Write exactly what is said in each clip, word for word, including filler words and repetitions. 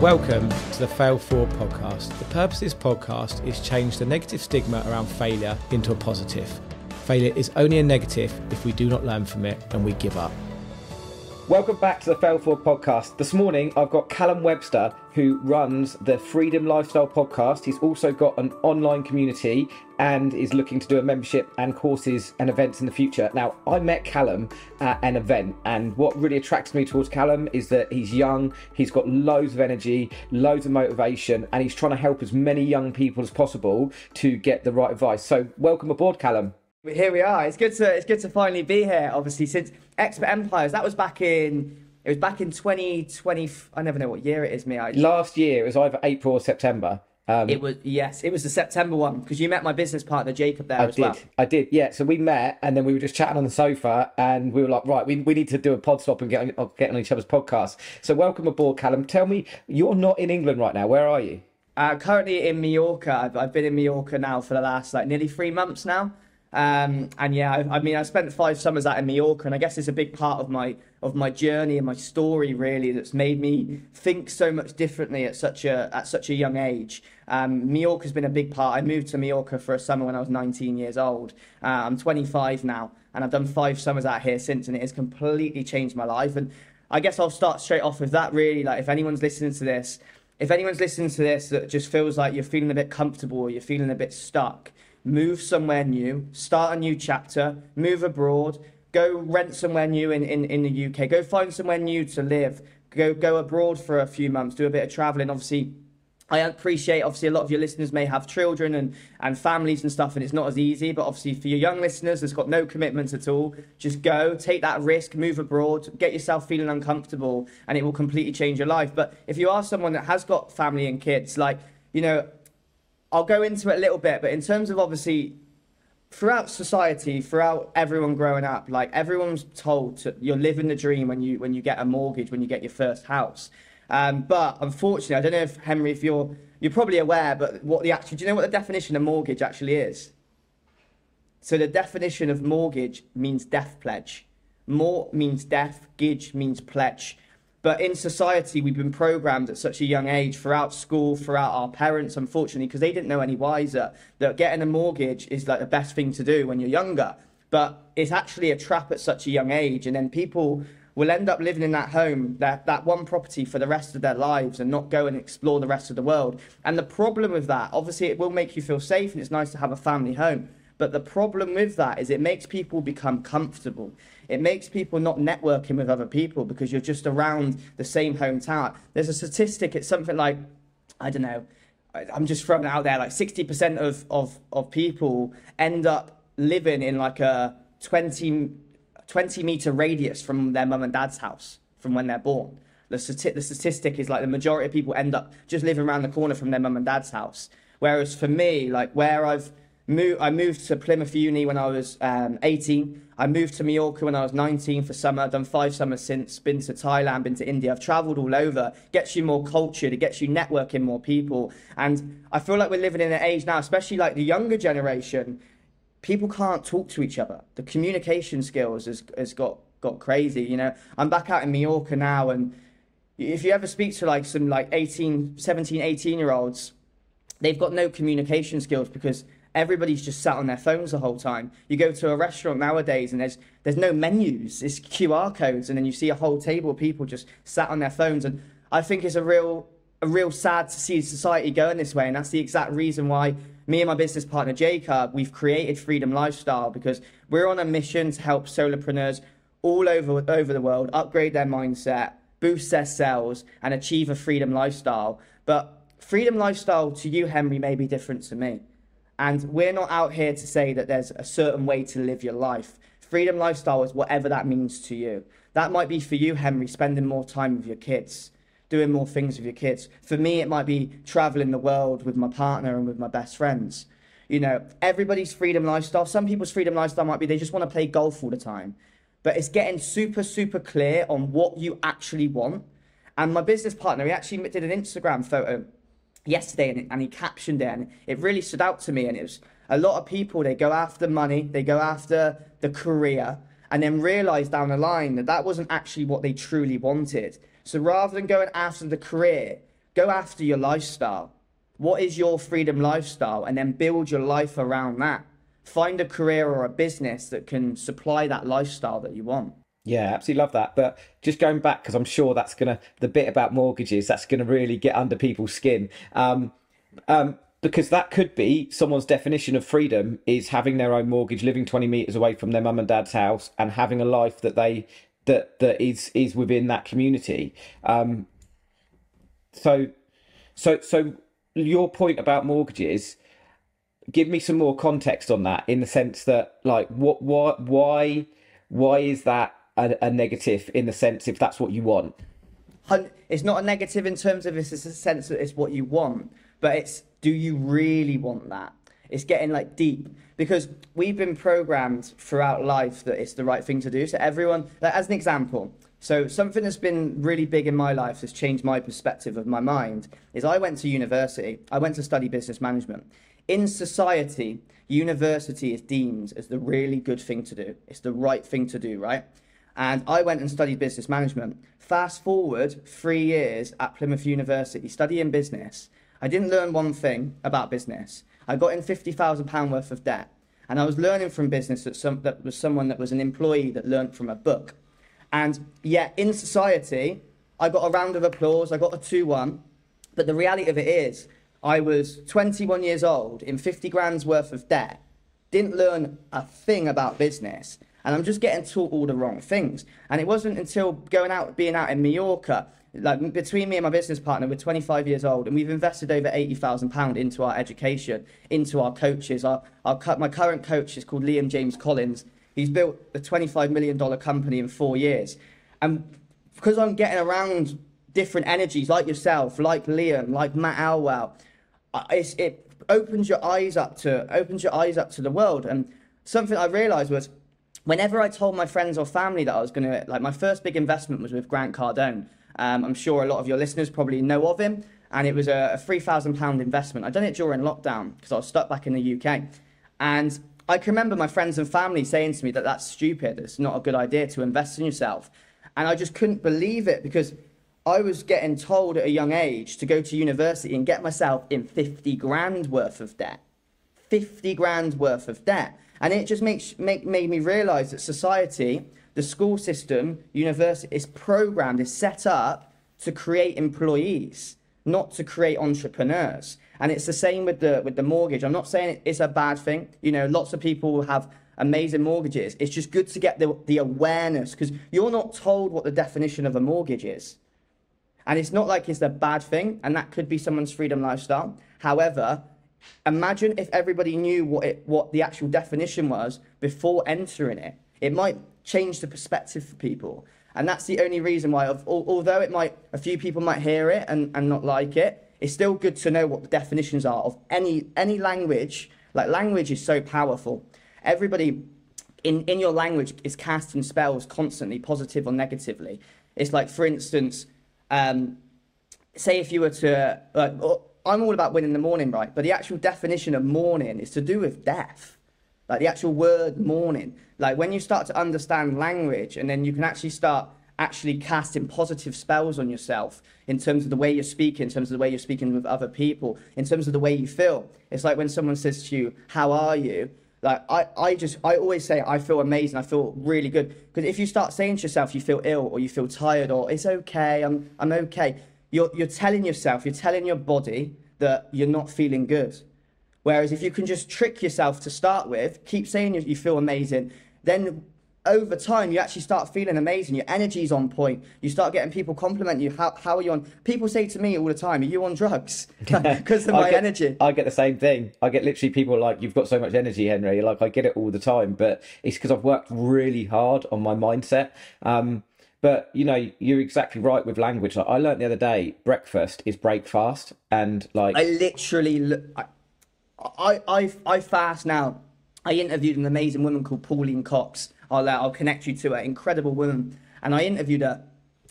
Welcome to the Fail Forward podcast. The purpose of this podcast is to change the negative stigma around failure into a positive. Failure is only a negative if we do not learn from it and we give up. Welcome back to the Fail Forward podcast. This morning I've got Callum Webber, who runs the Freedom Lifestyle podcast. He's also got an online community and is looking to do a membership and courses and events in the future. Now, I met Callum at an event, and what really attracts me towards Callum is that he's young, he's got loads of energy, loads of motivation, and he's trying to help as many young people as possible to get the right advice. So welcome aboard, Callum. Here we are. It's good to it's good to finally be here, obviously, since Expert Empires, that was back in It was back in twenty twenty. I never know what year it is, me. I, Last year, it was either April or September. Um, it was yes, it was the September one, because you met my business partner Jacob there I as did, well. I did, yeah. So we met, and then we were just chatting on the sofa, and we were like, right, we we need to do a pod stop and get on, get on each other's podcast. So welcome aboard, Callum. Tell me, you're not in England right now. Where are you? Uh, currently in Mallorca. I've, I've been in Mallorca now for the last like nearly three months now. Um, and yeah, I, I mean, I spent five summers out in Mallorca, and I guess it's a big part of my of my journey and my story, really, that's made me think so much differently at such a at such a young age. Um, Mallorca's been a big part. I moved to Mallorca for a summer when I was nineteen years old. Uh, I'm twenty-five now, and I've done five summers out here since, and it has completely changed my life. And I guess I'll start straight off with that, really. Like, if anyone's listening to this, if anyone's listening to this that just feels like you're feeling a bit comfortable or you're feeling a bit stuck, move somewhere new, start a new chapter, move abroad, go rent somewhere new in, in, in the U K, go find somewhere new to live, go go abroad for a few months, do a bit of traveling. Obviously, I appreciate, obviously, a lot of your listeners may have children and, and families and stuff, and it's not as easy, but obviously for your young listeners, that's got no commitments at all, just go, take that risk, move abroad, get yourself feeling uncomfortable, and it will completely change your life. But if you are someone that has got family and kids, like, you know, I'll go into it a little bit, but in terms of, obviously, throughout society, throughout everyone growing up, like, everyone's told to, you're living the dream when you when you get a mortgage, when you get your first house. Um, but unfortunately, I don't know if, Henry, if you're you're probably aware, but what the actual, do you know what the definition of mortgage actually is? So the definition of mortgage means death pledge. Mort means death, gage means pledge. But in society, we've been programmed at such a young age, throughout school, throughout our parents, unfortunately, because they didn't know any wiser, that getting a mortgage is like the best thing to do when you're younger. But it's actually a trap at such a young age. And then people will end up living in that home, that, that one property, for the rest of their lives and not go and explore the rest of the world. And the problem with that, obviously, it will make you feel safe and it's nice to have a family home. But the problem with that is it makes people become comfortable. It makes people not networking with other people because you're just around the same hometown. There's a statistic, it's something like, I don't know, I'm just throwing it out there, like sixty percent of, of, of people end up living in like a twenty, twenty meter radius from their mum and dad's house from when they're born. The, stati- the statistic is like the majority of people end up just living around the corner from their mum and dad's house. Whereas for me, like where I've, I moved to Plymouth Uni when I was um, eighteen. I moved to Mallorca when I was nineteen for summer. I've done five summers since, been to Thailand, been to India. I've traveled all over. Gets you more cultured. It gets you networking more people. And I feel like we're living in an age now, especially like the younger generation, people can't talk to each other. The communication skills has, has got, got crazy, you know. I'm back out in Mallorca now, and if you ever speak to like some like eighteen, seventeen, eighteen-year-olds, they've got no communication skills because everybody's just sat on their phones the whole time. You go to a restaurant nowadays and there's there's no menus, it's Q R codes, and then you see a whole table of people just sat on their phones. And I think it's a real a real sad to see society going this way, and that's the exact reason why me and my business partner Jacob, we've created Freedom Lifestyle, because we're on a mission to help solopreneurs all over over the world upgrade their mindset, boost their sales, and achieve a freedom lifestyle. But freedom lifestyle to you, Henry, may be different to me. And we're not out here to say that there's a certain way to live your life. Freedom lifestyle is whatever that means to you. That might be for you, Henry, spending more time with your kids, doing more things with your kids. For me, it might be traveling the world with my partner and with my best friends. You know, everybody's freedom lifestyle. Some people's freedom lifestyle might be they just want to play golf all the time. But it's getting super, super clear on what you actually want. And my business partner, he actually did an Instagram photo yesterday, and, it, and he captioned it, and it really stood out to me. And it was a lot of people, they go after money, they go after the career, and then realize down the line that that wasn't actually what they truly wanted. So rather than going after the career, go after your lifestyle. What is your freedom lifestyle? And then build your life around that. Find a career or a business that can supply that lifestyle that you want. Yeah, absolutely love that. But just going back, because I'm sure that's going to, the bit about mortgages, that's going to really get under people's skin. Um, um, because that could be someone's definition of freedom is having their own mortgage, living twenty meters away from their mum and dad's house and having a life that they, that, that is, is within that community. Um, so, so, so your point about mortgages, give me some more context on that, in the sense that, like, what, what, why, why is that a, a negative, in the sense, if that's what you want? It's not a negative in terms of it's a sense that it's what you want, but it's, do you really want that? It's getting like deep, because we've been programmed throughout life that it's the right thing to do. So everyone, like, as an example, so something that's been really big in my life that's changed my perspective of my mind is I went to university, I went to study business management. In society, university is deemed as the really good thing to do. It's the right thing to do, right? And I went and studied business management. Fast forward three years at Plymouth University, studying business. I didn't learn one thing about business. I got in fifty thousand pounds worth of debt. And I was learning from business that, some, that was someone that was an employee that learned from a book. And yet in society, I got a round of applause. I got a two one. But the reality of it is, I was twenty-one years old in fifty grand's worth of debt, didn't learn a thing about business, and I'm just getting taught all the wrong things. And it wasn't until going out, being out in Mallorca, like between me and my business partner, we're twenty-five years old, and we've invested over eighty thousand pounds into our education, into our coaches. Our, our, my current coach is called Liam James Collins. He's built a twenty-five million dollar company in four years. And because I'm getting around different energies like yourself, like Liam, like Matt Alwell, It's, it opens your eyes up to opens your eyes up to the world. And something I realized was, whenever I told my friends or family that I was going to, like, my first big investment was with Grant Cardone. Um, I'm sure a lot of your listeners probably know of him, and it was a, a three thousand pound investment. I'd done it during lockdown because I was stuck back in the U K, and I can remember my friends and family saying to me that that's stupid. It's not a good idea to invest in yourself, and I just couldn't believe it, because I was getting told at a young age to go to university and get myself in fifty grand worth of debt, fifty grand worth of debt. And it just makes, make, made me realize that society, the school system, university is programmed, is set up to create employees, not to create entrepreneurs. And it's the same with the, with the mortgage. I'm not saying it's a bad thing. You know, lots of people have amazing mortgages. It's just good to get the, the awareness, because you're not told what the definition of a mortgage is. And it's not like it's a bad thing, and that could be someone's freedom lifestyle. However, imagine if everybody knew what it, what the actual definition was before entering it. It might change the perspective for people. And that's the only reason why, although it might, a few people might hear it and, and not like it, it's still good to know what the definitions are of any, any language. Like, language is so powerful. Everybody in, in your language is casting spells constantly, positive or negatively. It's like, for instance, Um, say if you were to, like, oh, I'm all about winning the morning, right? But the actual definition of morning is to do with death. Like, the actual word morning. Like, when you start to understand language, and then you can actually start actually casting positive spells on yourself in terms of the way you're speaking, in terms of the way you're speaking with other people, in terms of the way you feel. It's like when someone says to you, how are you? Like, I, I just, I always say, I feel amazing. I feel really good. Because if you start saying to yourself, you feel ill, or you feel tired, or it's okay, I'm, I'm okay. You're, you're telling yourself, you're telling your body that you're not feeling good. Whereas if you can just trick yourself to start with, keep saying you, you feel amazing, then over time, you actually start feeling amazing. Your energy's on point. You start getting people compliment you. How, how are you on? People say to me all the time, are you on drugs? Because of my I get, energy. I get the same thing. I get literally people like, you've got so much energy, Henry. Like, I get it all the time, but it's because I've worked really hard on my mindset. Um, but, you know, you're exactly right with language. Like, I learned the other day, breakfast is break fast. And like, I literally, look, I, I, I, I fast now. I interviewed an amazing woman called Pauline Cox. I'll, uh, I'll connect you to her, incredible woman. And I interviewed her,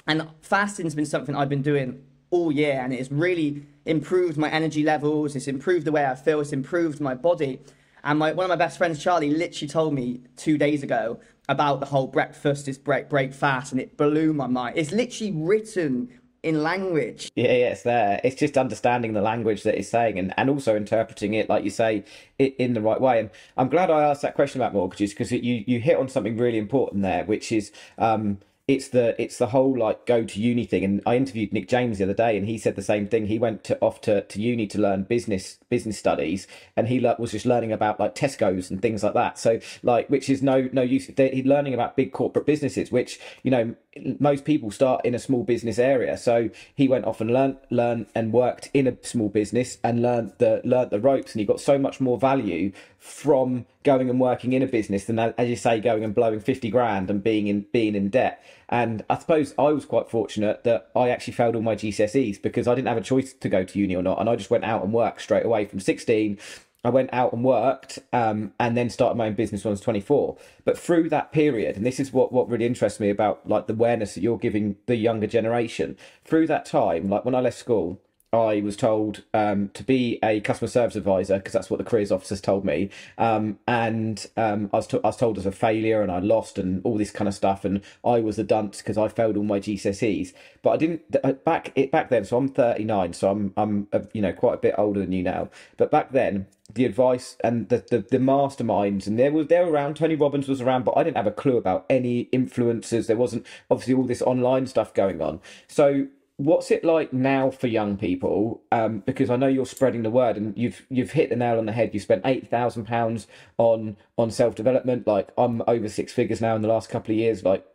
and fasting's been something I've been doing all year, and it's really improved my energy levels, it's improved the way I feel, it's improved my body. And my, one of my best friends, Charlie, literally told me two days ago about the whole breakfast is break, break fast, and it blew my mind. It's literally written in language. Yeah, yeah, it's there. It's just understanding the language that it's saying, and, and also interpreting it, like you say, it, in the right way. And I'm glad I asked that question about mortgages, because you, you hit on something really important there, which is um, it's the it's the whole like go to uni thing. And I interviewed Nick James the other day, and he said the same thing. He went to, off to, to uni to learn business business studies, and he le- was just learning about like Tesco's and things like that. So like, which is no no use. He's learning about big corporate businesses, which, you know, most people start in a small business area. So he went off and learned, learned and worked in a small business and learned the learned the ropes. And he got so much more value from going and working in a business than, as you say, going and blowing fifty grand and being in being in debt. And I suppose I was quite fortunate that I actually failed all my G C S Es because I didn't have a choice to go to uni or not. And I just went out and worked straight away from sixteen. I went out and worked um, and then started my own business when I was twenty-four. But through that period, and this is what, what really interests me about like the awareness that you're giving the younger generation, through that time, like when I left school, I was told um, to be a customer service advisor because that's what the careers officers told me. Um, and um, I, was to- I was told it was a failure and I lost and all this kind of stuff. And I was a dunce because I failed all my G C S Es. But I didn't back it back then. So I'm thirty-nine. So I'm, I'm a, you know, quite a bit older than you now. But back then, the advice and the, the, the masterminds, and they were, they were around. Tony Robbins was around, but I didn't have a clue about any influencers. There wasn't obviously all this online stuff going on. So what's it like now for young people? Um, because I know you're spreading the word, and you've you've hit the nail on the head. You spent eight thousand pounds on on self development. Like I'm over six figures now in the last couple of years. Like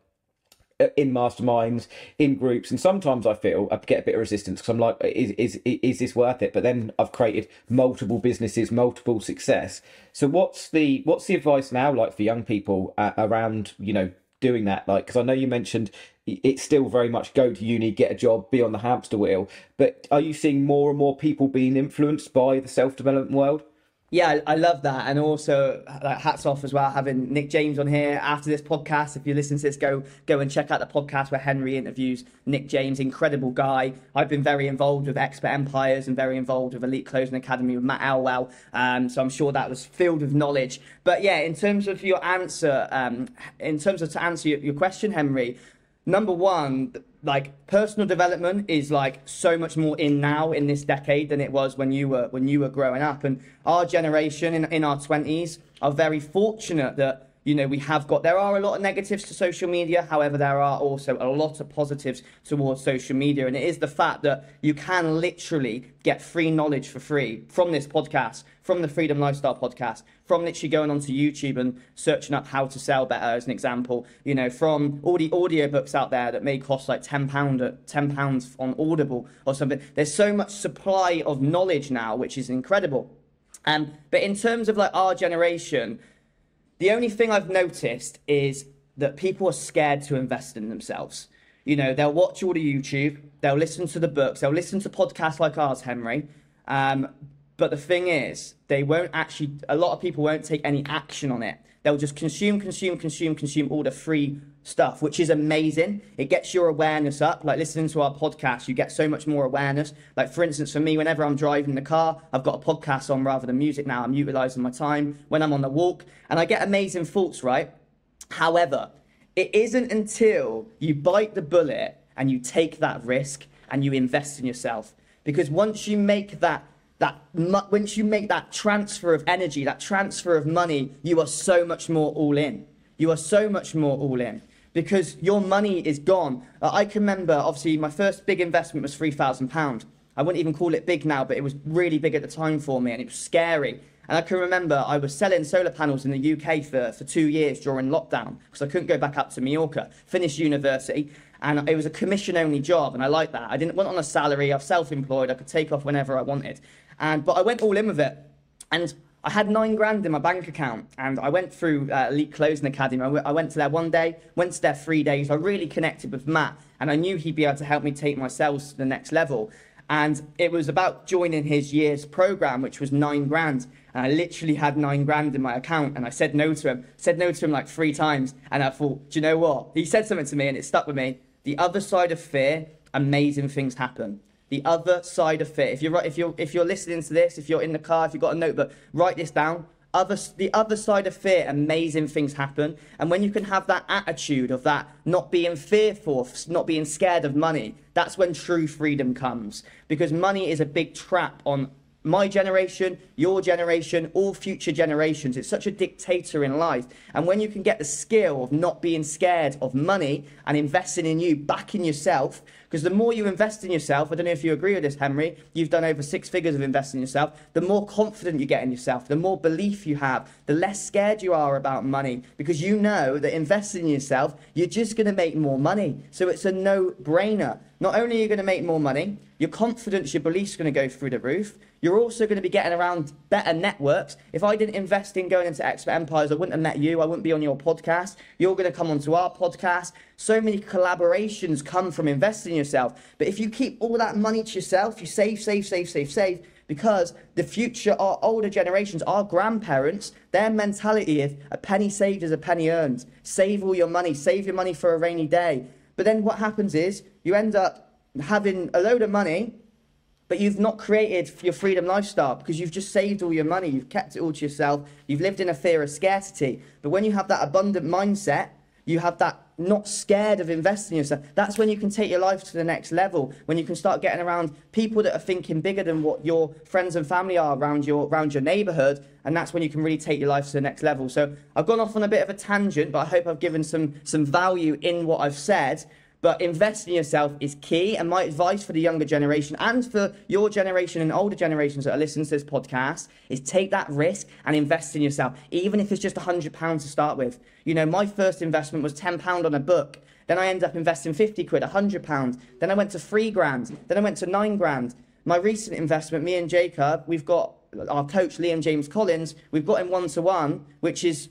in masterminds, in groups, and sometimes I feel I get a bit of resistance because I'm like, is is is this worth it? But then I've created multiple businesses, multiple success. So what's the what's the advice now like for young people uh, around, you know, doing that? Like, because I know you mentioned it's still very much go to uni, get a job, be on the hamster wheel, but are you seeing more and more people being influenced by the self-development world? Yeah, I love that. And also, like, hats off as well having Nick James on here after this podcast. If you listen to this, go go and check out the podcast where Henry interviews Nick James. Incredible guy. I've been very involved with Expert Empires and very involved with Elite Closing Academy with Matt Alwell. Um, so I'm sure that was filled with knowledge. But yeah, in terms of your answer, um, in terms of to answer your, your question, Henry, number one, like personal development is like so much more in now in this decade than it was when you were when you were growing up. And our generation in, in our twenties are very fortunate that, you know, we have got, there are a lot of negatives to social media. However, there are also a lot of positives towards social media. And it is the fact that you can literally get free knowledge for free from this podcast, from the Freedom Lifestyle podcast, from literally going onto YouTube and searching up how to sell better as an example, you know, from all the audiobooks out there that may cost like ten pounds on Audible or something. There's so much supply of knowledge now, which is incredible. Um, but in terms of like our generation, the only thing I've noticed is that people are scared to invest in themselves. You know, they'll watch all the YouTube, they'll listen to the books, they'll listen to podcasts like ours, Henry. Um, but the thing is, they won't actually, a lot of people won't take any action on it. They'll just consume, consume, consume, consume all the free stuff, which is amazing. It gets your awareness up. Like listening to our podcast, you get so much more awareness. Like for instance, for me, whenever I'm driving the car, I've got a podcast on rather than music now. I'm utilizing my time when I'm on the walk, and I get amazing thoughts, right? However, it isn't until you bite the bullet and you take that risk and you invest in yourself. Because once you make that That once you make that transfer of energy, that transfer of money, you are so much more all in. You are so much more all in because your money is gone. I can remember, obviously, my first big investment was three thousand pounds. I wouldn't even call it big now, but it was really big at the time for me, and it was scary. And I can remember I was selling solar panels in the U K for, for two years during lockdown because I couldn't go back up to Mallorca, finish university. And it was a commission-only job, and I liked that. I didn't went on a salary. I was self-employed. I could take off whenever I wanted. And, but I went all in with it, and I had nine grand in my bank account, and I went through uh, Elite Closing Academy. I, w- I went to there one day, went to there three days. I really connected with Matt, and I knew he'd be able to help me take my sales to the next level. And it was about joining his year's program, which was nine grand. And I literally had nine grand in my account, and I said no to him, said no to him like three times. And I thought, do you know what? He said something to me, and it stuck with me. The other side of fear, amazing things happen. The other side of fear. If you're if you're if you're listening to this, if you're in the car, if you've got a notebook, write this down. other, the other side of fear, amazing things happen. And when you can have that attitude of that, not being fearful, not being scared of money, that's when true freedom comes. Because money is a big trap on my generation, your generation, all future generations. It's such a dictator in life. And when you can get the skill of not being scared of money and investing in you, back in yourself, because the more you invest in yourself, I don't know if you agree with this, Henry, you've done over six figures of investing in yourself, the more confident you get in yourself, the more belief you have, the less scared you are about money, because you know that investing in yourself, you're just going to make more money. So it's a no-brainer. Not only are you going to make more money, your confidence, your belief's going to go through the roof. You're also going to be getting around better networks. If I didn't invest in going into Expert Empires, I wouldn't have met you. I wouldn't be on your podcast. You're going to come onto our podcast. So many collaborations come from investing in yourself. But if you keep all that money to yourself, you save, save, save, save, save, because the future, our older generations, our grandparents, their mentality is a penny saved is a penny earned. Save all your money. Save your money for a rainy day. But then what happens is you end up having a load of money, but you've not created your freedom lifestyle because you've just saved all your money. You've kept it all to yourself. You've lived in a fear of scarcity. But when you have that abundant mindset, you have that not scared of investing in yourself. That's when you can take your life to the next level, when you can start getting around people that are thinking bigger than what your friends and family are around your around your neighborhood. And that's when you can really take your life to the next level. So I've gone off on a bit of a tangent, but I hope I've given some some value in what I've said. But investing in yourself is key. And my advice for the younger generation and for your generation and older generations that are listening to this podcast is take that risk and invest in yourself, even if it's just one hundred pounds to start with. You know, my first investment was ten pounds on a book. Then I ended up investing fifty quid, one hundred pounds. Then I went to three grand. Then I went to nine grand. My recent investment, me and Jacob, we've got our coach, Liam James Collins. We've got him one-to-one, which is...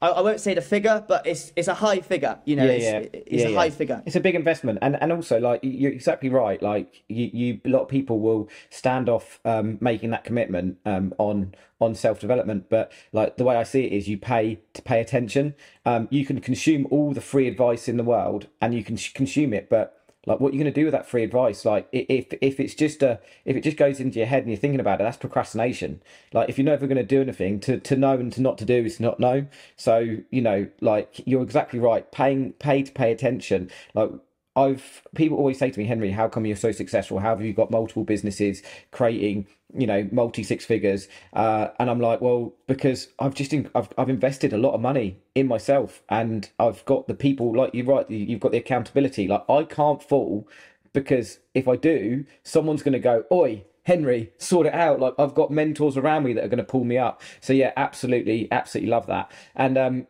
I won't say the figure, but it's it's a high figure, you know, yeah, it's, yeah. it's yeah, a high yeah. figure. It's a big investment. And and also, like, you're exactly right. Like, you, you a lot of people will stand off um, making that commitment um, on on self-development. But like the way I see it is you pay to pay attention. Um, you can consume all the free advice in the world and you can consume it. But like, what are you going to do with that free advice? Like, if if it's just a if it just goes into your head and you're thinking about it, that's procrastination. Like, if you know if we're going to do anything, to to know and to not to do is to not know. So, you know, like, you're exactly right. Paying pay to pay attention. Like, I've people always say to me, Henry, how come you're so successful? How have you got multiple businesses creating, you know, multi six figures? Uh, and I'm like, well, because I've just in, I've I've invested a lot of money in myself, and I've got the people like you. Right, you've got the accountability. Like, I can't fall, because if I do, someone's going to go, oi, Henry, sort it out. Like, I've got mentors around me that are going to pull me up. So yeah, absolutely, absolutely love that. And um,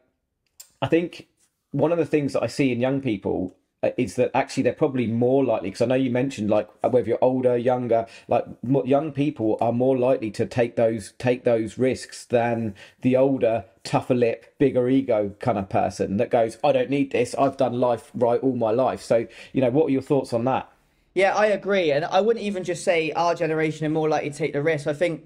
I think one of the things that I see in young people is that actually they're probably more likely, because I know you mentioned, like, whether you're older, younger, like, more, young people are more likely to take those take those risks than the older, tougher lip, bigger ego kind of person that goes, I don't need this, I've done life right all my life. So, you know, what are your thoughts on that? Yeah, I agree. And I wouldn't even just say our generation are more likely to take the risk. I think,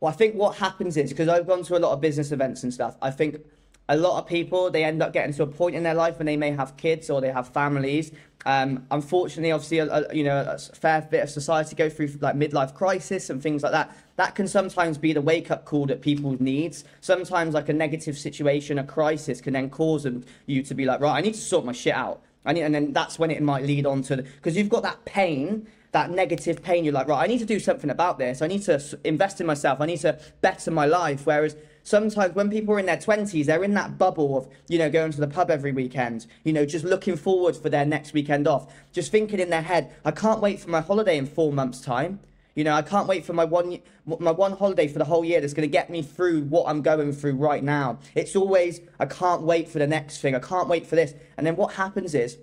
well, I think what happens is, because I've gone to a lot of business events and stuff, I think a lot of people, they end up getting to a point in their life when they may have kids or they have families. Um, unfortunately, obviously, a, a, you know, a fair bit of society go through like midlife crisis and things like that. That can sometimes be the wake-up call that people need. Sometimes, like, a negative situation, a crisis, can then cause them you to be like, right, I need to sort my shit out. I need, and then that's when it might lead on to, because you've got that pain, that negative pain. You're like, right, I need to do something about this. I need to invest in myself. I need to better my life. Whereas sometimes when people are in their twenties, they're in that bubble of, you know, going to the pub every weekend, you know, just looking forward for their next weekend off, just thinking in their head, I can't wait for my holiday in four months' time. You know, I can't wait for my one my one holiday for the whole year that's going to get me through what I'm going through right now. It's always, I can't wait for the next thing. I can't wait for this. And then what happens is,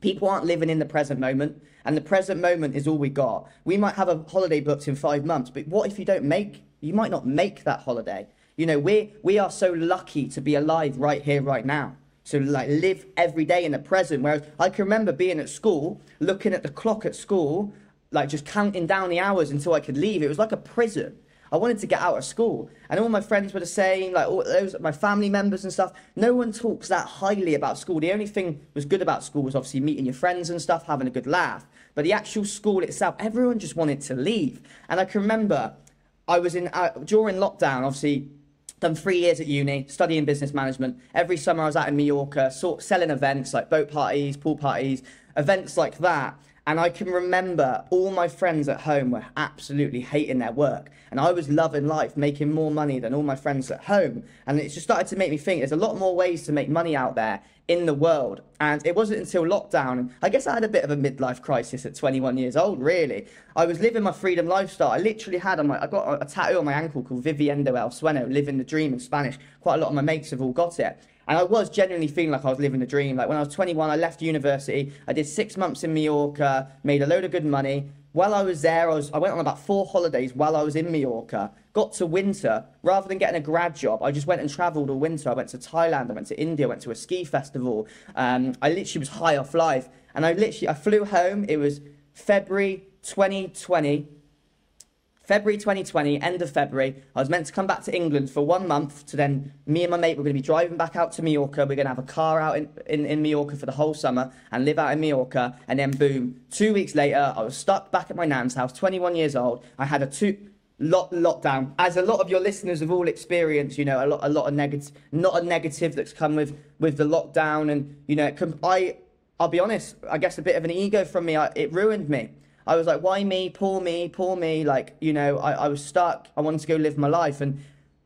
people aren't living in the present moment, and the present moment is all we got. We might have a holiday booked in five months, but what if you don't make, you might not make that holiday? You know, we we are so lucky to be alive right here, right now. So, like, live every day in the present. Whereas I can remember being at school, looking at the clock at school, like, just counting down the hours until I could leave. It was like a prison. I wanted to get out of school. And all my friends were the same, like, all those, my family members and stuff. No one talks that highly about school. The only thing that was good about school was obviously meeting your friends and stuff, having a good laugh. But the actual school itself, everyone just wanted to leave. And I can remember I was in, uh, during lockdown, obviously, Done three years at uni, studying business management. Every summer I was out in Mallorca, sort selling events like boat parties, pool parties, events like that. And I can remember all my friends at home were absolutely hating their work. And I was loving life, making more money than all my friends at home. And it just started to make me think there's a lot more ways to make money out there in the world. And it wasn't until lockdown, I guess I had a bit of a midlife crisis at twenty-one years old, really. I was living my freedom lifestyle. I literally had, I'm like, I got a tattoo on my ankle called Viviendo El Sueno, living the dream in Spanish. Quite a lot of my mates have all got it. And I was genuinely feeling like I was living the dream. Like when I was twenty-one, I left university. I did six months in Mallorca, made a load of good money. While I was there, I, was, I went on about four holidays while I was in Mallorca. Got to winter, rather than getting a grad job, I just went and travelled all winter. I went to Thailand, I went to India, I went to a ski festival. Um, I literally was high off life. And I literally, I flew home. It was February twenty twenty. February twenty twenty, end of February. I was meant to come back to England for one month to then, me and my mate were going to be driving back out to Mallorca. We're going to have a car out in, in, in Mallorca for the whole summer and live out in Mallorca. And then boom, two weeks later, I was stuck back at my nan's house, twenty-one years old. I had a two lot lockdown. As a lot of your listeners have all experienced, you know, a lot, a lot of negative, not a negative that's come with, with the lockdown. And, you know, it can, I, I'll be honest, I guess a bit of an ego from me, I, it ruined me. I was like, why me, poor me, poor me, like, you know, I, I was stuck, I wanted to go live my life. And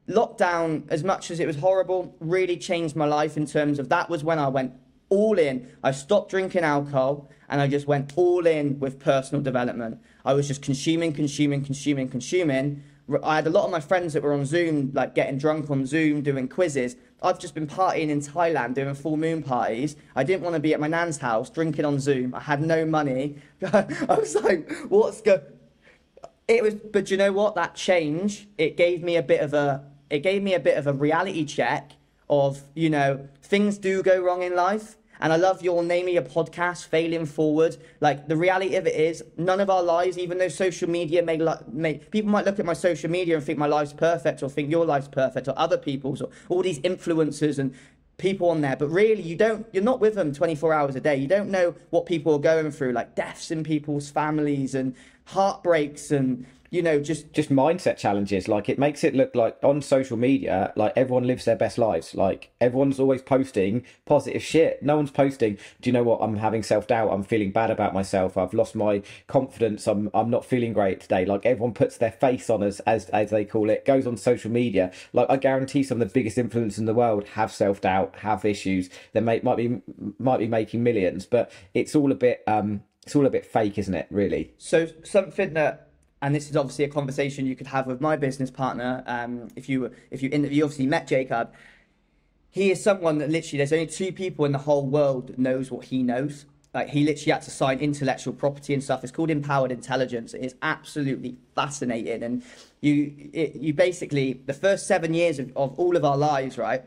lockdown, as much as it was horrible, really changed my life in terms of that was when I went all in. I stopped drinking alcohol and I just went all in with personal development. I was just consuming, consuming, consuming, consuming. I had a lot of my friends that were on Zoom, like getting drunk on Zoom, doing quizzes. I've just been partying in Thailand, doing full moon parties. I didn't want to be at my nan's house, drinking on Zoom. I had no money. I was like, what's going on? It was, but you know what? That change, it gave me a bit of a, it gave me a bit of a reality check of, you know, things do go wrong in life. And I love your naming your podcast, Failing Forward. Like, the reality of it is, none of our lives, even though social media may, may... People might look at my social media and think my life's perfect or think your life's perfect or other people's or all these influencers and people on there. But really, you don't, you're not with them twenty-four hours a day. You don't know what people are going through, like deaths in people's families and heartbreaks and... You know, just just mindset challenges. Like, it makes it look like on social media, like everyone lives their best lives. Like, everyone's always posting positive shit. No one's posting, do you know what? I'm having self-doubt. I'm feeling bad about myself. I've lost my confidence. I'm I'm not feeling great today. Like, everyone puts their face on us, as as they call it, goes on social media. Like, I guarantee some of the biggest influencers in the world have self-doubt, have issues. They may might be might be making millions, but it's all a bit um it's all a bit fake, isn't it? Really. So something that. And this is obviously a conversation you could have with my business partner. Um, if you if you interview, obviously met Jacob. He is someone that literally, there's only two people in the whole world that knows what he knows. Like, he literally had to sign intellectual property and stuff. It's called Empowered Intelligence. It is absolutely fascinating. And you it, you basically, the first seven years of, of all of our lives, right?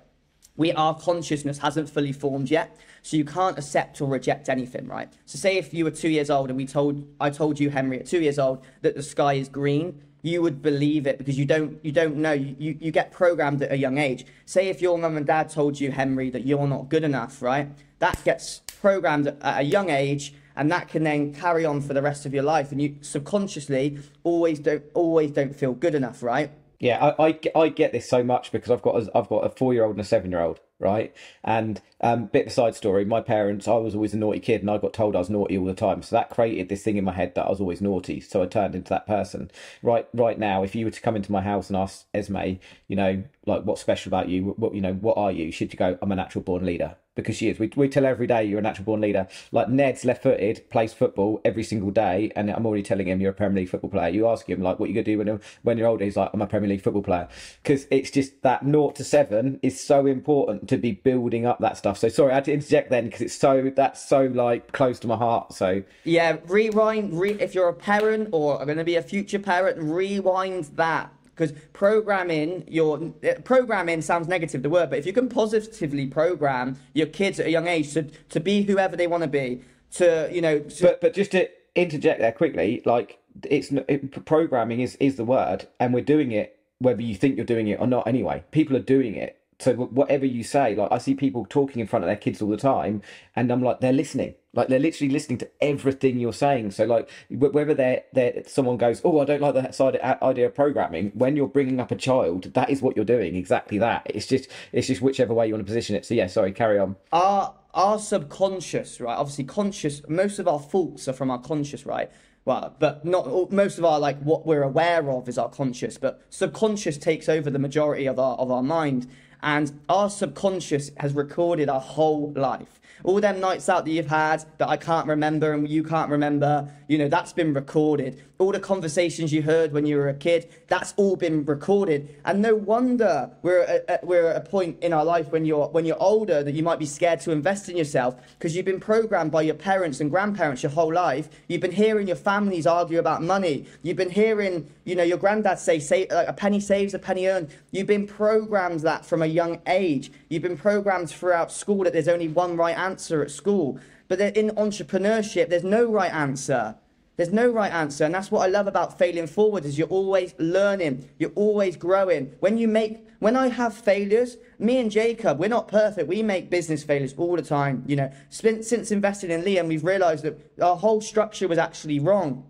We, our consciousness hasn't fully formed yet. So you can't accept or reject anything, right? So say if you were two years old and we told, I told you, Henry, at two years old, that the sky is green, you would believe it because you don't, you don't know. You, you, you get programmed at a young age. Say if your mum and dad told you, Henry, that you're not good enough, right? That gets programmed at a young age and that can then carry on for the rest of your life. And you subconsciously always don't, always don't feel good enough, right? Yeah, I, I, I get this so much because I've got a, I've got a four-year-old and a seven-year-old, right? And um, bit of a side story, my parents, I was always a naughty kid and I got told I was naughty all the time. So that created this thing in my head that I was always naughty. So I turned into that person. Right right now, if you were to come into my house and ask Esme, you know, like, what's special about you? What, you know, what are you? She'd go, I'm a natural-born leader. Because she is. We, we tell her every day, you're a natural-born leader. Like, Ned's left-footed, plays football every single day, and I'm already telling him you're a Premier League football player. You ask him, like, what are you going to do when you're, when you're older? He's like, I'm a Premier League football player. Because it's just that nought to seven is so important to be building up that stuff. So, sorry, I had to interject then, because it's so, that's so, like, close to my heart, so... Yeah, rewind, re if you're a parent or are going to be a future parent, rewind that. Because programming your programming sounds negative, the word, but if you can positively program your kids at a young age to to be whoever they want to be, to you know. To... But but just to interject there quickly, like it's it, programming is is the word, and we're doing it whether you think you're doing it or not. Anyway, people are doing it So whatever you say, like I see people talking in front of their kids all the time, and I'm like, they're listening. Like they're literally listening to everything you're saying. So like whether they're, they're someone goes, oh, I don't like that side idea of programming. When you're bringing up a child, that is what you're doing. Exactly that. It's just it's just whichever way you want to position it. So yeah, sorry, carry on. Our our subconscious, right? Obviously, conscious. Most of our thoughts are from our conscious, right? Well, but not most of our like what we're aware of is our conscious, but subconscious takes over the majority of our of our mind. And our subconscious has recorded our whole life. All them nights out that you've had that I can't remember and you can't remember, you know, that's been recorded. All the conversations you heard when you were a kid, that's all been recorded. And no wonder we're at, we're at a point in our life when you're when you're older that you might be scared to invest in yourself because you've been programmed by your parents and grandparents your whole life. You've been hearing your families argue about money. You've been hearing, you know, your granddad say, say like, a penny saves, a penny earned. You've been programmed that from a young age. You've been programmed throughout school that there's only one right answer at school. But in entrepreneurship, there's no right answer. There's no right answer. And that's what I love about Failing Forward is you're always learning. You're always growing. When you make, when I have failures, me and Jacob, we're not perfect. We make business failures all the time. You know, since, since investing in Liam, we've realized that our whole structure was actually wrong.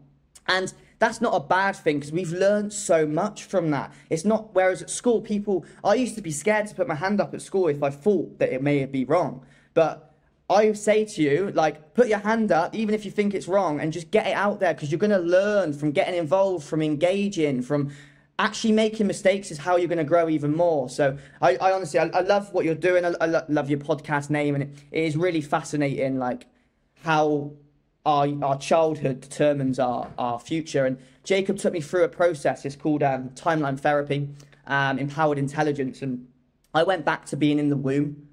And that's not a bad thing because we've learned so much from that. It's not, whereas at school, people, I used to be scared to put my hand up at school if I thought that it may be wrong. But I say to you, like, put your hand up, even if you think it's wrong, and just get it out there because you're going to learn from getting involved, from engaging, from actually making mistakes is how you're going to grow even more. So I, I honestly, I, I love what you're doing. I, I lo- love your podcast name, and it, it is really fascinating, like, how Our, our childhood determines our, our future. And Jacob took me through a process. It's called um, timeline therapy, um, empowered intelligence. And I went back to being in the womb.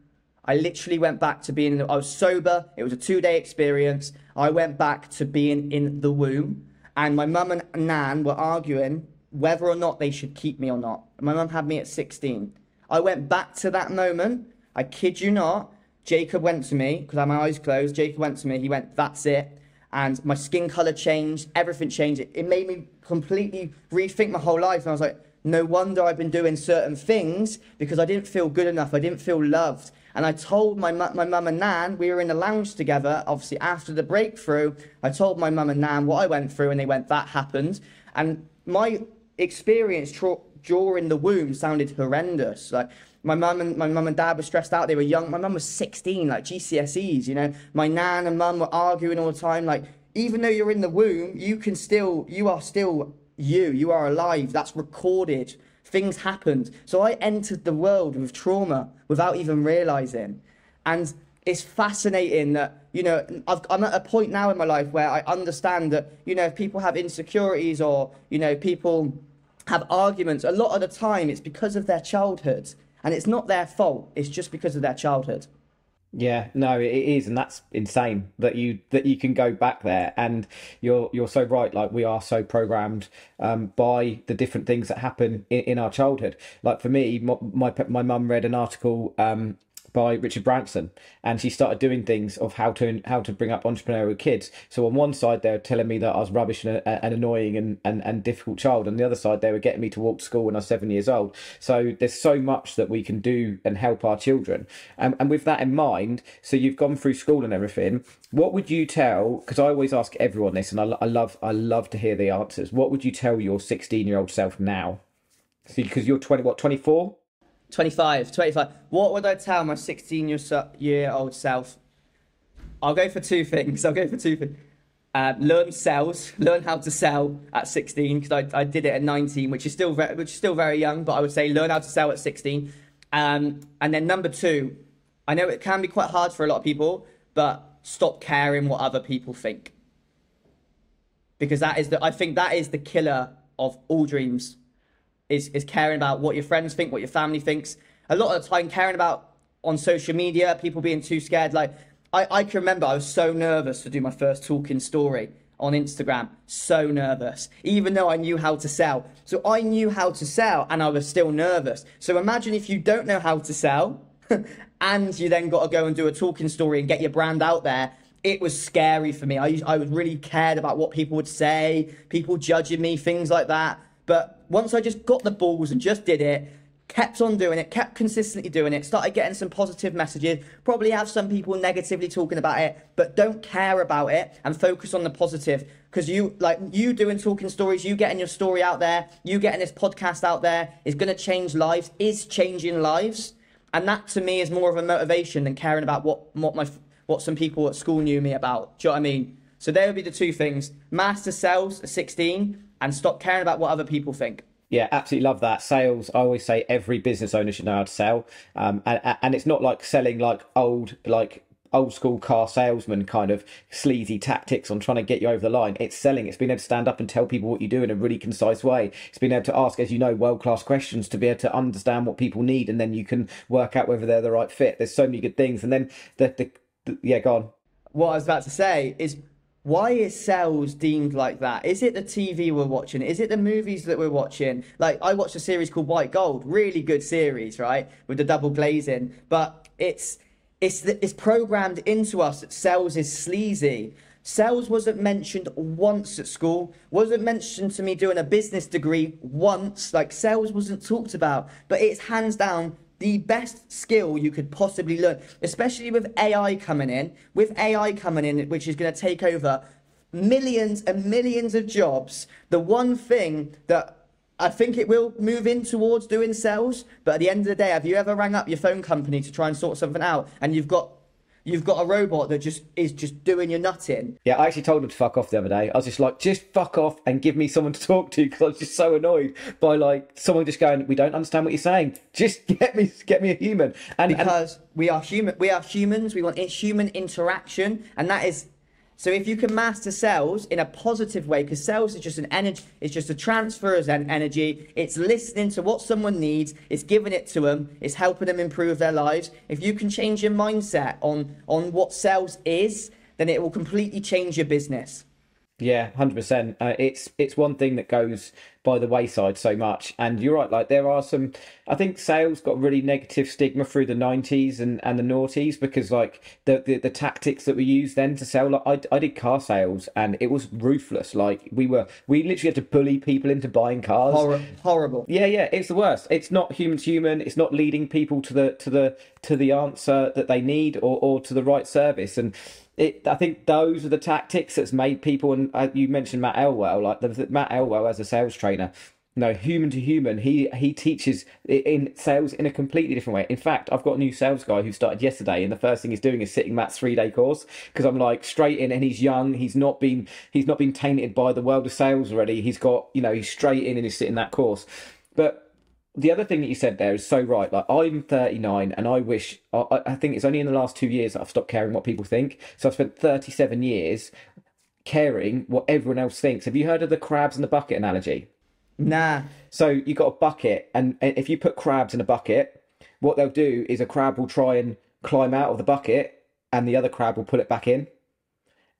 I literally went back to being in the, I was sober. It was a two day experience. I went back to being in the womb, and my mum and Nan were arguing whether or not they should keep me or not. My mum had me at sixteen. I went back to that moment. I kid you not. Jacob went to me, because I had my eyes closed. Jacob went to me. He went, that's it. And my skin color changed, everything changed. It, it made me completely rethink my whole life. And I was like, no wonder I've been doing certain things because I didn't feel good enough. I didn't feel loved. And I told my mu- my mum and Nan, we were in the lounge together, obviously after the breakthrough, I told my mum and Nan what I went through, and they went, that happened. And my experience tra- during the womb sounded horrendous. Like, My mum and my mum and dad were stressed out. They were young. My mum was sixteen, like G C S Es, you know. My nan and mum were arguing all the time. Like, even though you're in the womb, you can still, you are still you. You are alive. That's recorded. Things happened. So I entered the world with trauma without even realizing. And it's fascinating that, you know, I've, I'm at a point now in my life where I understand that, you know, if people have insecurities or, you know, people have arguments, a lot of the time it's because of their childhood. And it's not their fault. It's just because of their childhood. Yeah, no, it is. And that's insane that you that you can go back there. And you're you're so right. Like, we are so programmed um, by the different things that happen in, in our childhood. Like, for me, my my mum read an article um, by Richard Branson, and she started doing things of how to how to bring up entrepreneurial kids. So on one side, they were telling me that I was rubbish and, and annoying and, and, and difficult child. On the other side, they were getting me to walk to school when I was seven years old. So there's so much that we can do and help our children. And, and with that in mind, so you've gone through school and everything. What would you tell, because I always ask everyone this, and I, I love I love to hear the answers. What would you tell your sixteen-year-old self now? Because you're twenty, what, twenty-four? twenty-five, twenty-five. What would I tell my sixteen-year-old self? I'll go for two things. I'll go for two things. Uh, learn sales. Learn how to sell at sixteen, because I, I did it at nineteen, which is still very, which is still very young. But I would say learn how to sell at sixteen. Um, and then number two, I know it can be quite hard for a lot of people, but stop caring what other people think, because that is the I think that is the killer of all dreams. Is, is caring about what your friends think, what your family thinks. A lot of the time, caring about on social media, people being too scared. Like, I, I can remember I was so nervous to do my first talking story on Instagram. So nervous, even though I knew how to sell. So I knew how to sell and I was still nervous. So imagine if you don't know how to sell and you then got to go and do a talking story and get your brand out there. It was scary for me. I, I really cared about what people would say, people judging me, things like that. But once I just got the balls and just did it, kept on doing it, kept consistently doing it, started getting some positive messages, probably have some people negatively talking about it, but don't care about it and focus on the positive. Because you, like you doing talking stories, you getting your story out there, you getting this podcast out there is going to change lives, is changing lives. And that to me is more of a motivation than caring about what, what, my, what some people at school knew me about. Do you know what I mean? So there would be the two things, master sales at sixteen and stop caring about what other people think. Yeah, absolutely love that. Sales, I always say every business owner should know how to sell. Um, and, and it's not like selling like old, like old school car salesman kind of sleazy tactics on trying to get you over the line. It's selling. It's being able to stand up and tell people what you do in a really concise way. It's being able to ask, as you know, world-class questions to be able to understand what people need. And then you can work out whether they're the right fit. There's so many good things. And then the, the, the yeah, go on. What I was about to say is, why is sales deemed like that? Is it the T V we're watching? Is it the movies that we're watching? Like, I watched a series called White Gold, really good series, right? With the double glazing, but it's it's it's programmed into us that sales is sleazy. Sales wasn't mentioned once at school, wasn't mentioned to me doing a business degree once. Like, sales wasn't talked about, but it's hands down the best skill you could possibly learn, especially with A I coming in, with A I coming in, which is going to take over millions and millions of jobs. The one thing that I think it will move in towards doing sales, but at the end of the day, have you ever rang up your phone company to try and sort something out and you've got You've got a robot that just is just doing your nutting? Yeah, I actually told him to fuck off the other day. I was just like, just fuck off and give me someone to talk to, because I was just so annoyed by like someone just going, we don't understand what you're saying. Just get me, get me a human. And because and we are human, we are humans. We want human interaction, and that is. So if you can master sales in a positive way, because sales is just an energy, it's just a transfer of energy. It's listening to what someone needs, it's giving it to them, it's helping them improve their lives. If you can change your mindset on, on what sales is, then it will completely change your business. Yeah, one hundred percent. Uh, it's it's one thing that goes by the wayside so much. And you're right, like there are some, I think sales got really negative stigma through the nineties and, and the noughties, because like the, the, the tactics that we used then to sell, like I, I did car sales and it was ruthless. Like we were, we literally had to bully people into buying cars. Hor- horrible. Yeah, yeah, it's the worst. It's not human to human. It's not leading people to the, to the, to the answer that they need, or, or to the right service. And It, I think those are the tactics that's made people, and uh, you mentioned Matt Alwell, like the, Matt Alwell as a sales trainer, you know, human to human, he he teaches in sales in a completely different way. In fact, I've got a new sales guy who started yesterday, and the first thing he's doing is sitting Matt's three-day course, because I'm like straight in, and he's young, he's not been he's not been tainted by the world of sales already. He's got, you know, he's straight in and he's sitting that course. But the other thing that you said there is so right. Like I'm thirty-nine and I wish, I, I think it's only in the last two years that I've stopped caring what people think. So I've spent thirty-seven years caring what everyone else thinks. Have you heard of the crabs in the bucket analogy? Nah. So you got a bucket, and if you put crabs in a bucket, what they'll do is a crab will try and climb out of the bucket and the other crab will pull it back in.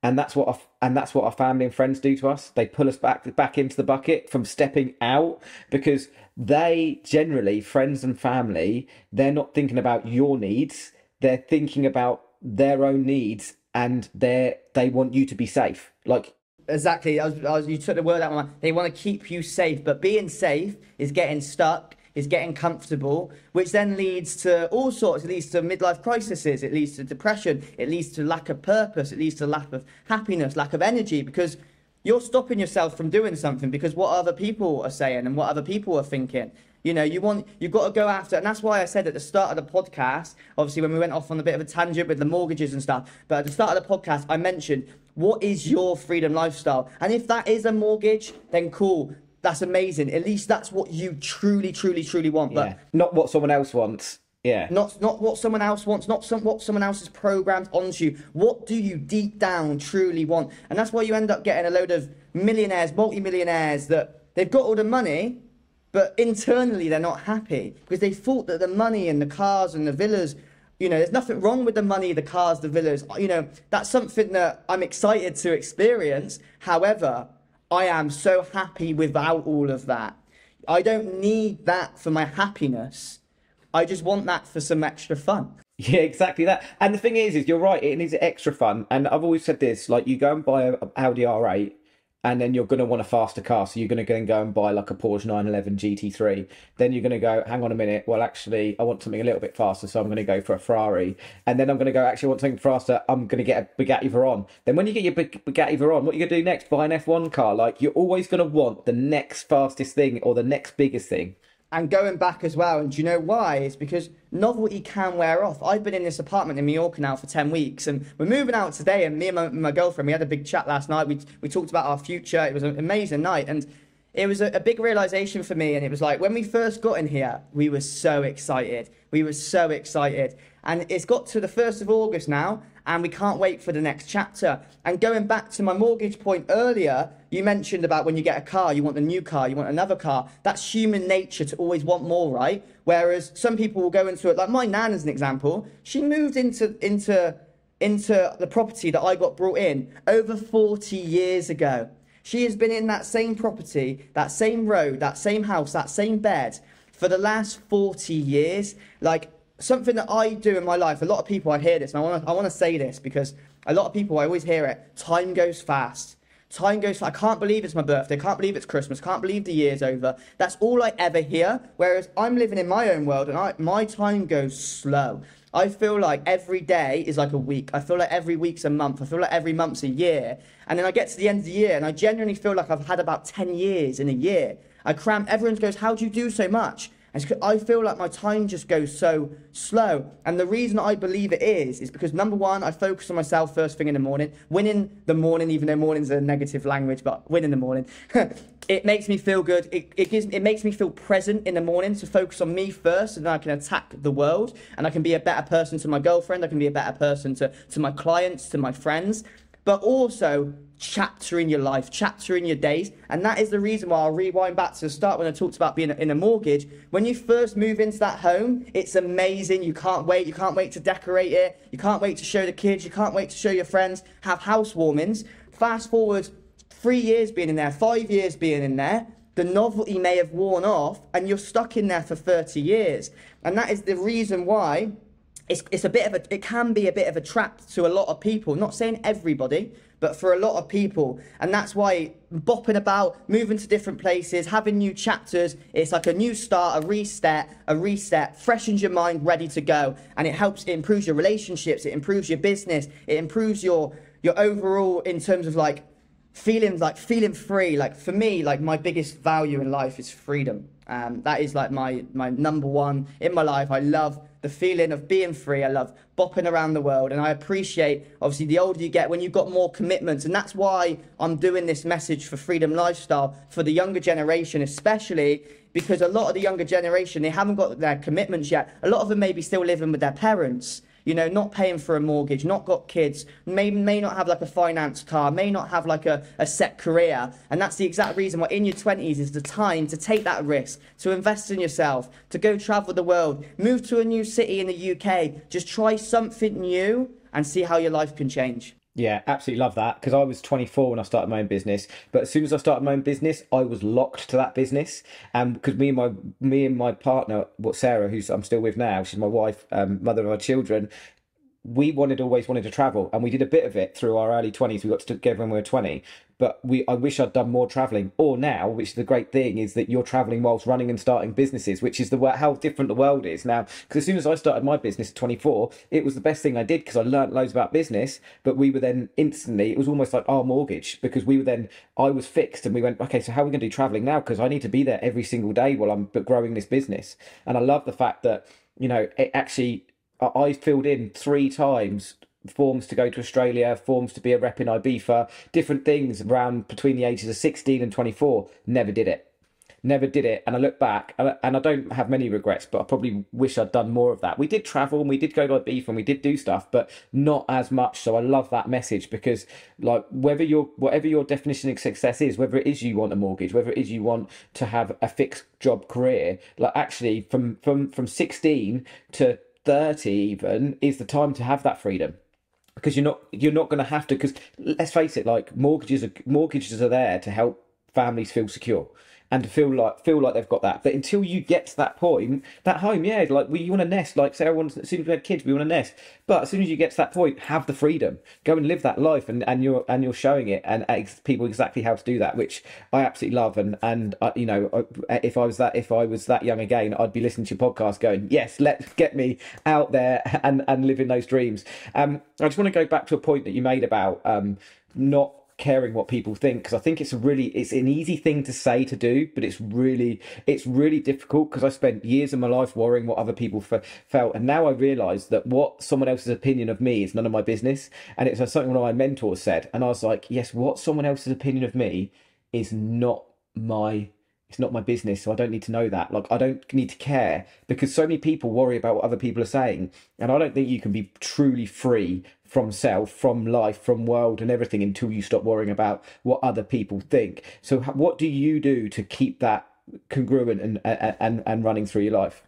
And that's what our, and that's what our family and friends do to us. They pull us back back into the bucket from stepping out, because they generally, friends and family, they're not thinking about your needs. They're thinking about their own needs, and they they want you to be safe. Like exactly, I was, I was, you took the word out of my mouth. They want to keep you safe, but being safe is getting stuck, is getting comfortable, which then leads to all sorts. It leads to midlife crises, it leads to depression, it leads to lack of purpose, it leads to lack of happiness, lack of energy, because you're stopping yourself from doing something because what other people are saying and what other people are thinking. You know, you want, you've got to go after, and that's why I said at the start of the podcast, obviously when we went off on a bit of a tangent with the mortgages and stuff, but at the start of the podcast, I mentioned, what is your freedom lifestyle? And if that is a mortgage, then cool. That's amazing. At least that's what you truly, truly, truly want. But yeah. Not what someone else wants. Yeah. Not not what someone else wants. Not some, what someone else is programmed onto you. What do you deep down truly want? And that's why you end up getting a load of millionaires, multi-millionaires that they've got all the money, but internally they're not happy because they thought that the money and the cars and the villas, you know, there's nothing wrong with the money, the cars, the villas. You know, that's something that I'm excited to experience. However, I am so happy without all of that. I don't need that for my happiness. I just want that for some extra fun. Yeah, exactly that. And the thing is, is you're right, it needs extra fun. And I've always said this, like you go and buy an Audi R eight And then you're going to want a faster car. So you're going to go and buy like a Porsche nine eleven G T three. Then you're going to go, hang on a minute. Well, actually, I want something a little bit faster. So I'm going to go for a Ferrari. And then I'm going to go, actually, I want something faster. I'm going to get a Bugatti Veyron. Then when you get your Bugatti Veyron, what are you going to do next? Buy an F one car. Like, you're always going to want the next fastest thing or the next biggest thing. And going back as well, and do you know why? It's because novelty can wear off. I've been in this apartment in Mallorca now for ten weeks, and we're moving out today, and me and my, my girlfriend, we had a big chat last night. We, we talked about our future. It was an amazing night, and it was a, a big realization for me, and it was like, when we first got in here, we were so excited. We were so excited. And it's got to the first of August now, and we can't wait for the next chapter. And going back to my mortgage point earlier, you mentioned about when you get a car, you want the new car, you want another car. That's human nature to always want more, right? Whereas some people will go into it, like my nan as an example, she moved into, into, into the property that I got brought in over forty years ago. She has been in that same property, that same road, that same house, that same bed for the last forty years. Like, something that I do in my life, a lot of people, I hear this, and I want to I want to say this because a lot of people, I always hear it, time goes fast. Time goes fast. I can't believe it's my birthday. Can't believe it's Christmas. Can't believe the year's over. That's all I ever hear, whereas I'm living in my own world, and I, my time goes slow. I feel like every day is like a week. I feel like every week's a month. I feel like every month's a year. And then I get to the end of the year, and I genuinely feel like I've had about ten years in a year. I cram. Everyone goes, how do you do so much? I feel like my time just goes so slow. And the reason I believe it is, is because number one, I focus on myself first thing in the morning. Winning the morning, even though morning's a negative language, but winning the morning. It makes me feel good. It, it, gives, it makes me feel present in the morning to focus on me first, and then I can attack the world. And I can be a better person to my girlfriend. I can be a better person to, to my clients, to my friends. But also chapter in your life, chapter in your days. And that is the reason why I'll rewind back to the start when I talked about being in a mortgage. When you first move into that home, it's amazing. You can't wait. You can't wait to decorate it. You can't wait to show the kids. You can't wait to show your friends, have housewarmings. Fast forward three years being in there, five years being in there. The novelty may have worn off and you're stuck in there for thirty years. And that is the reason why It's, it's a bit of a, it can be a bit of a trap to a lot of people, not saying everybody, but for a lot of people. And that's why bopping about, moving to different places, having new chapters, it's like a new start, a reset, a reset, freshens your mind, ready to go. And it helps, it improves your relationships, it improves your business, it improves your, your overall in terms of like feeling, like feeling free. Like for me, like my biggest value in life is freedom. Um, that is like my, my number one in my life. I love the feeling of being free. I love bopping around the world. And I appreciate, obviously, the older you get when you've got more commitments. And that's why I'm doing this message for Freedom Lifestyle, for the younger generation, especially because a lot of the younger generation, they haven't got their commitments yet. A lot of them may be still living with their parents, you know, not paying for a mortgage, not got kids, may, may not have like a finance car, may not have like a, a set career. And that's the exact reason why in your twenties is the time to take that risk, to invest in yourself, to go travel the world, move to a new city in the U K, just try something new and see how your life can change. Yeah, absolutely love that, because I was twenty-four when I started my own business. But as soon as I started my own business, I was locked to that business. And um, because me and my me and my partner, what Sarah, who's I'm still with now, she's my wife, um, mother of our children. We wanted always wanted to travel, and we did a bit of it through our early twenties. We got together when we were twenty, but we I wish I'd done more traveling. Or now, which is the great thing, is that you're traveling whilst running and starting businesses, which is the how different the world is now. Because as soon as I started my business at twenty-four, it was the best thing I did because I learned loads about business. But we were then instantly, it was almost like our mortgage, because we were then I was fixed, and we went, okay, so how are we going to do traveling now? Because I need to be there every single day while I'm growing this business. And I love the fact that, you know, it actually. I filled in three times forms to go to Australia, forms to be a rep in Ibiza, different things around between the ages of sixteen and twenty-four. Never did it. Never did it. And I look back, and I don't have many regrets, but I probably wish I'd done more of that. We did travel, and we did go to Ibiza, and we did do stuff, but not as much. So I love that message, because like whether you're, whatever your definition of success is, whether it is you want a mortgage, whether it is you want to have a fixed job career, like actually from, from, from sixteen to thirty even is the time to have that freedom, because you're not you're not going to have to, because let's face it, like mortgages are, mortgages are there to help families feel secure. and to feel like feel like they've got that. But until you get to that point, that home, yeah, like we you want a nest. Like Sarah wants, as soon as we had kids, we want a nest. But as soon as you get to that point, have the freedom, go and live that life, and, and you're and you're showing it and ex- people exactly how to do that, which I absolutely love. And and uh, you know, if I was that if I was that young again, I'd be listening to your podcast, going, yes, let's get me out there and and living those dreams. Um, I just want to go back to a point that you made about um not caring what people think, because I think it's a really it's an easy thing to say to do, but it's really it's really difficult, because I spent years of my life worrying what other people f- felt, and now I realise that what someone else's opinion of me is none of my business. And it's something one of my mentors said, and I was like, yes, what someone else's opinion of me is not my it's not my business, so I don't need to know that. Like, I don't need to care, because so many people worry about what other people are saying, and I don't think you can be truly free from self, from life, from world and everything until you stop worrying about what other people think. So what do you do to keep that congruent and and and running through your life?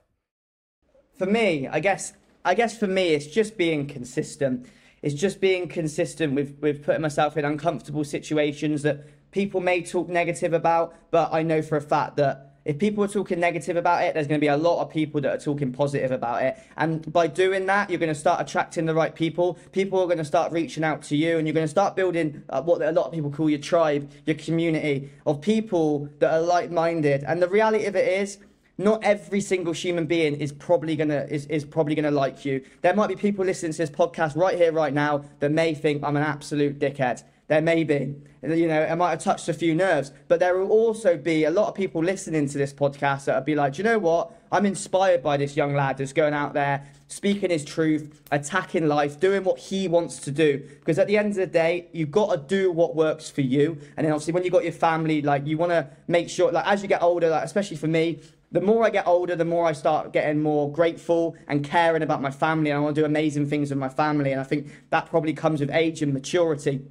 For me, I guess I guess for me, it's just being consistent. It's just being consistent with, with putting myself in uncomfortable situations that people may talk negative about, but I know for a fact that if people are talking negative about it, there's going to be a lot of people that are talking positive about it. And by doing that, you're going to start attracting the right people. People are going to start reaching out to you, and you're going to start building what a lot of people call your tribe, your community of people that are like-minded. And the reality of it is, not every single human being is probably gonna is, is probably gonna like you. There might be people listening to this podcast right here, right now, that may think I'm an absolute dickhead. There may be, you know, I might have touched a few nerves, but there will also be a lot of people listening to this podcast that will be like, do you know what? I'm inspired by this young lad that's going out there, speaking his truth, attacking life, doing what he wants to do. Because at the end of the day, you've got to do what works for you. And then obviously when you've got your family, like you want to make sure, like as you get older, like especially for me, the more I get older, the more I start getting more grateful and caring about my family. And I want to do amazing things with my family. And I think that probably comes with age and maturity.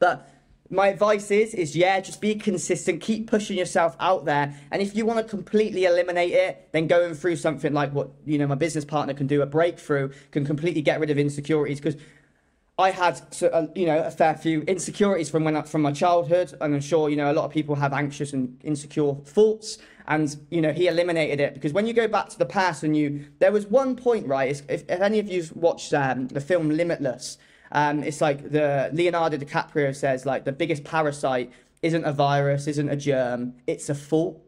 But my advice is, is yeah, just be consistent, keep pushing yourself out there. And if you want to completely eliminate it, then going through something like what, you know, my business partner can do, a breakthrough, can completely get rid of insecurities. Because I had, you know, a fair few insecurities from when from my childhood, and I'm sure, you know, a lot of people have anxious and insecure thoughts. And, you know, he eliminated it, because when you go back to the past and you, there was one point, right, if, if any of you've watched um, the film Limitless, um, it's like the Leonardo DiCaprio says, like the biggest parasite isn't a virus, isn't a germ, it's a thought.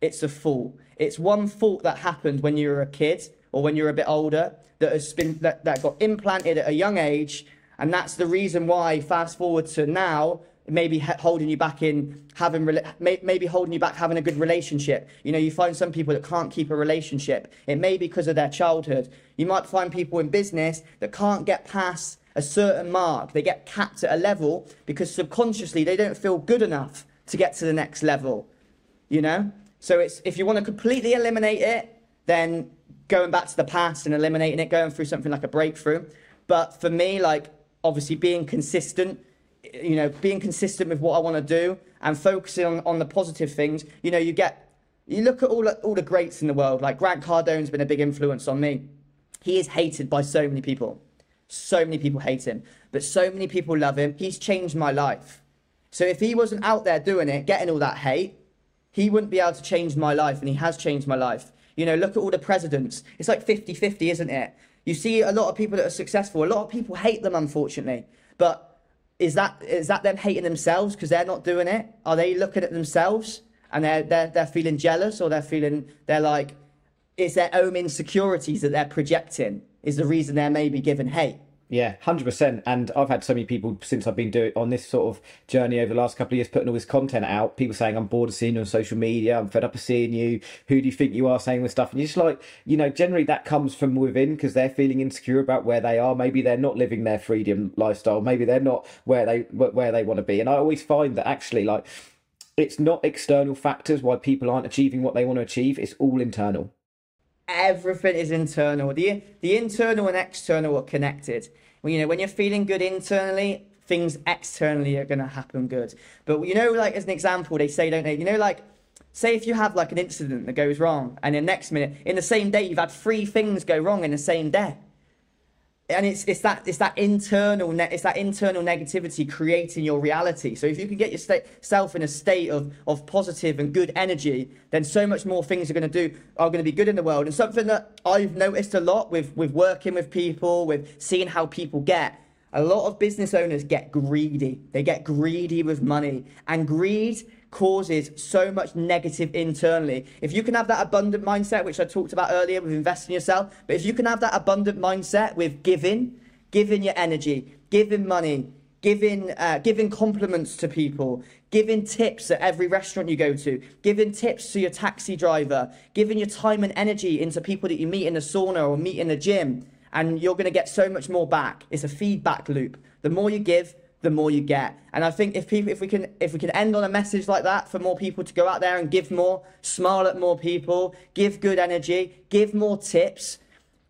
It's a thought. It's one thought that happened when you were a kid or when you were a bit older that has been that, that got implanted at a young age. And that's the reason why, fast forward to now, maybe holding you back in having, maybe holding you back having a good relationship. You know, you find some people that can't keep a relationship. It may be because of their childhood. You might find people in business that can't get past a certain mark. They get capped at a level because subconsciously they don't feel good enough to get to the next level, you know? So it's if you want to completely eliminate it, then going back to the past and eliminating it, going through something like a breakthrough. But for me, like, obviously being consistent, you know, being consistent with what I want to do and focusing on, on the positive things. You know, you get, you look at all, all the greats in the world, like Grant Cardone's been a big influence on me. He is hated by so many people. So many people hate him, but so many people love him. He's changed my life. So if he wasn't out there doing it, getting all that hate, he wouldn't be able to change my life. And he has changed my life. You know, look at all the presidents. It's like fifty-fifty, isn't it? You see a lot of people that are successful. A lot of people hate them, unfortunately. But is that is that them hating themselves because they're not doing it? Are they looking at themselves and they're, they're, they're feeling jealous, or they're feeling, they're like, it's their own insecurities that they're projecting is the reason they're maybe given hate. Yeah, one hundred percent. And I've had so many people since I've been doing on this sort of journey over the last couple of years, putting all this content out, people saying, I'm bored of seeing you on social media, I'm fed up of seeing you, who do you think you are saying this stuff? And you're just like, you know, generally that comes from within because they're feeling insecure about where they are. Maybe they're not living their freedom lifestyle. Maybe they're not where they where they want to be. And I always find that actually, like, it's not external factors why people aren't achieving what they want to achieve. It's all internal. Everything is internal. The the internal and external are connected. Well, you know, when you're feeling good internally, things externally are going to happen good. But, you know, like as an example, they say, don't they? You know, like, say if you have like an incident that goes wrong and the next minute, in the same day, you've had three things go wrong in the same day. and it's it's that it's that internal ne- it's that internal negativity creating your reality. So if you can get yourself in a state of of positive and good energy, then so much more things are going to do are going to be good in the world. And something that I've noticed a lot with with working with people, with seeing how people get, a lot of business owners get greedy. They get greedy with money, and greed causes so much negative internally. If you can have that abundant mindset, which I talked about earlier with investing in yourself, but if you can have that abundant mindset with giving, giving your energy, giving money, giving uh, giving compliments to people, giving tips at every restaurant you go to, giving tips to your taxi driver, giving your time and energy into people that you meet in the sauna or meet in the gym, and you're going to get so much more back. It's a feedback loop. The more you give, the more you get. And I think if people, if we can, if we can end on a message like that for more people to go out there and give more, smile at more people, give good energy, give more tips,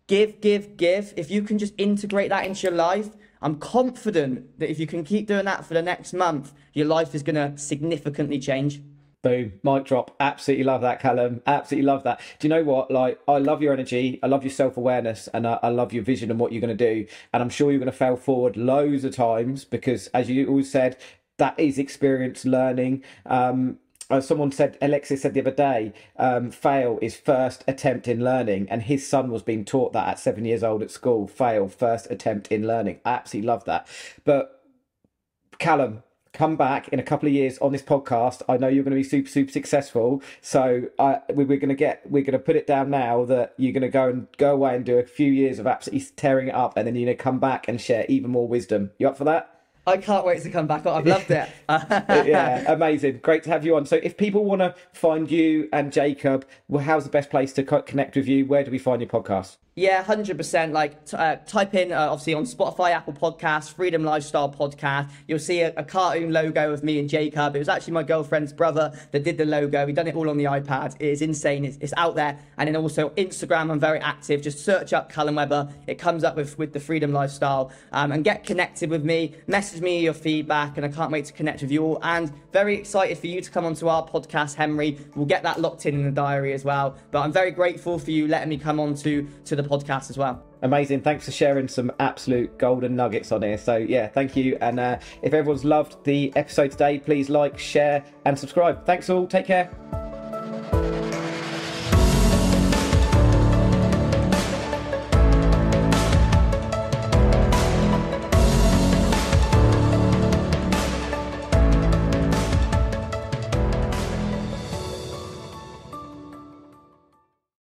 give, give, give. If you can just integrate that into your life, I'm confident that if you can keep doing that for the next month, your life is going to significantly change. Boom, mic drop. Absolutely love that, Callum. Absolutely love that. Do you know what? Like, I love your energy. I love your self-awareness, and I, I love your vision and what you're going to do. And I'm sure you're going to fail forward loads of times because, as you always said, that is experience learning. Um, as someone said, Alexis said the other day, um, fail is first attempt in learning. And his son was being taught that at seven years old at school. Fail, first attempt in learning. I absolutely love that. But Callum, come back in a couple of years on this podcast. I know you're going to be super, super successful. So I, we're going to get, we're going to put it down now that you're going to go and go away and do a few years of absolutely tearing it up, and then you're going to come back and share even more wisdom. You up for that? I can't wait to come back on. I've loved it. Yeah, amazing. Great to have you on. So if people want to find you and Jacob, well, how's the best place to connect with you? Where do we find your podcast? Yeah, one hundred percent. Like, uh, type in, uh, obviously, on Spotify, Apple Podcasts, Freedom Lifestyle Podcast. You'll see a, a cartoon logo of me and Jacob. It was actually my girlfriend's brother that did the logo. We've done it all on the iPad. It is insane. It's, it's out there. And then also Instagram, I'm very active. Just search up Callum Webber. It comes up with, with the Freedom Lifestyle. Um, and get connected with me. Message me your feedback. And I can't wait to connect with you all. And very excited for you to come onto our podcast, Henry. We'll get that locked in in the diary as well. But I'm very grateful for you letting me come on to, to the The podcast as well. Amazing. Thanks for sharing some absolute golden nuggets on here. So yeah, thank you. And uh, if everyone's loved the episode today, please like, share and subscribe. Thanks all. Take care.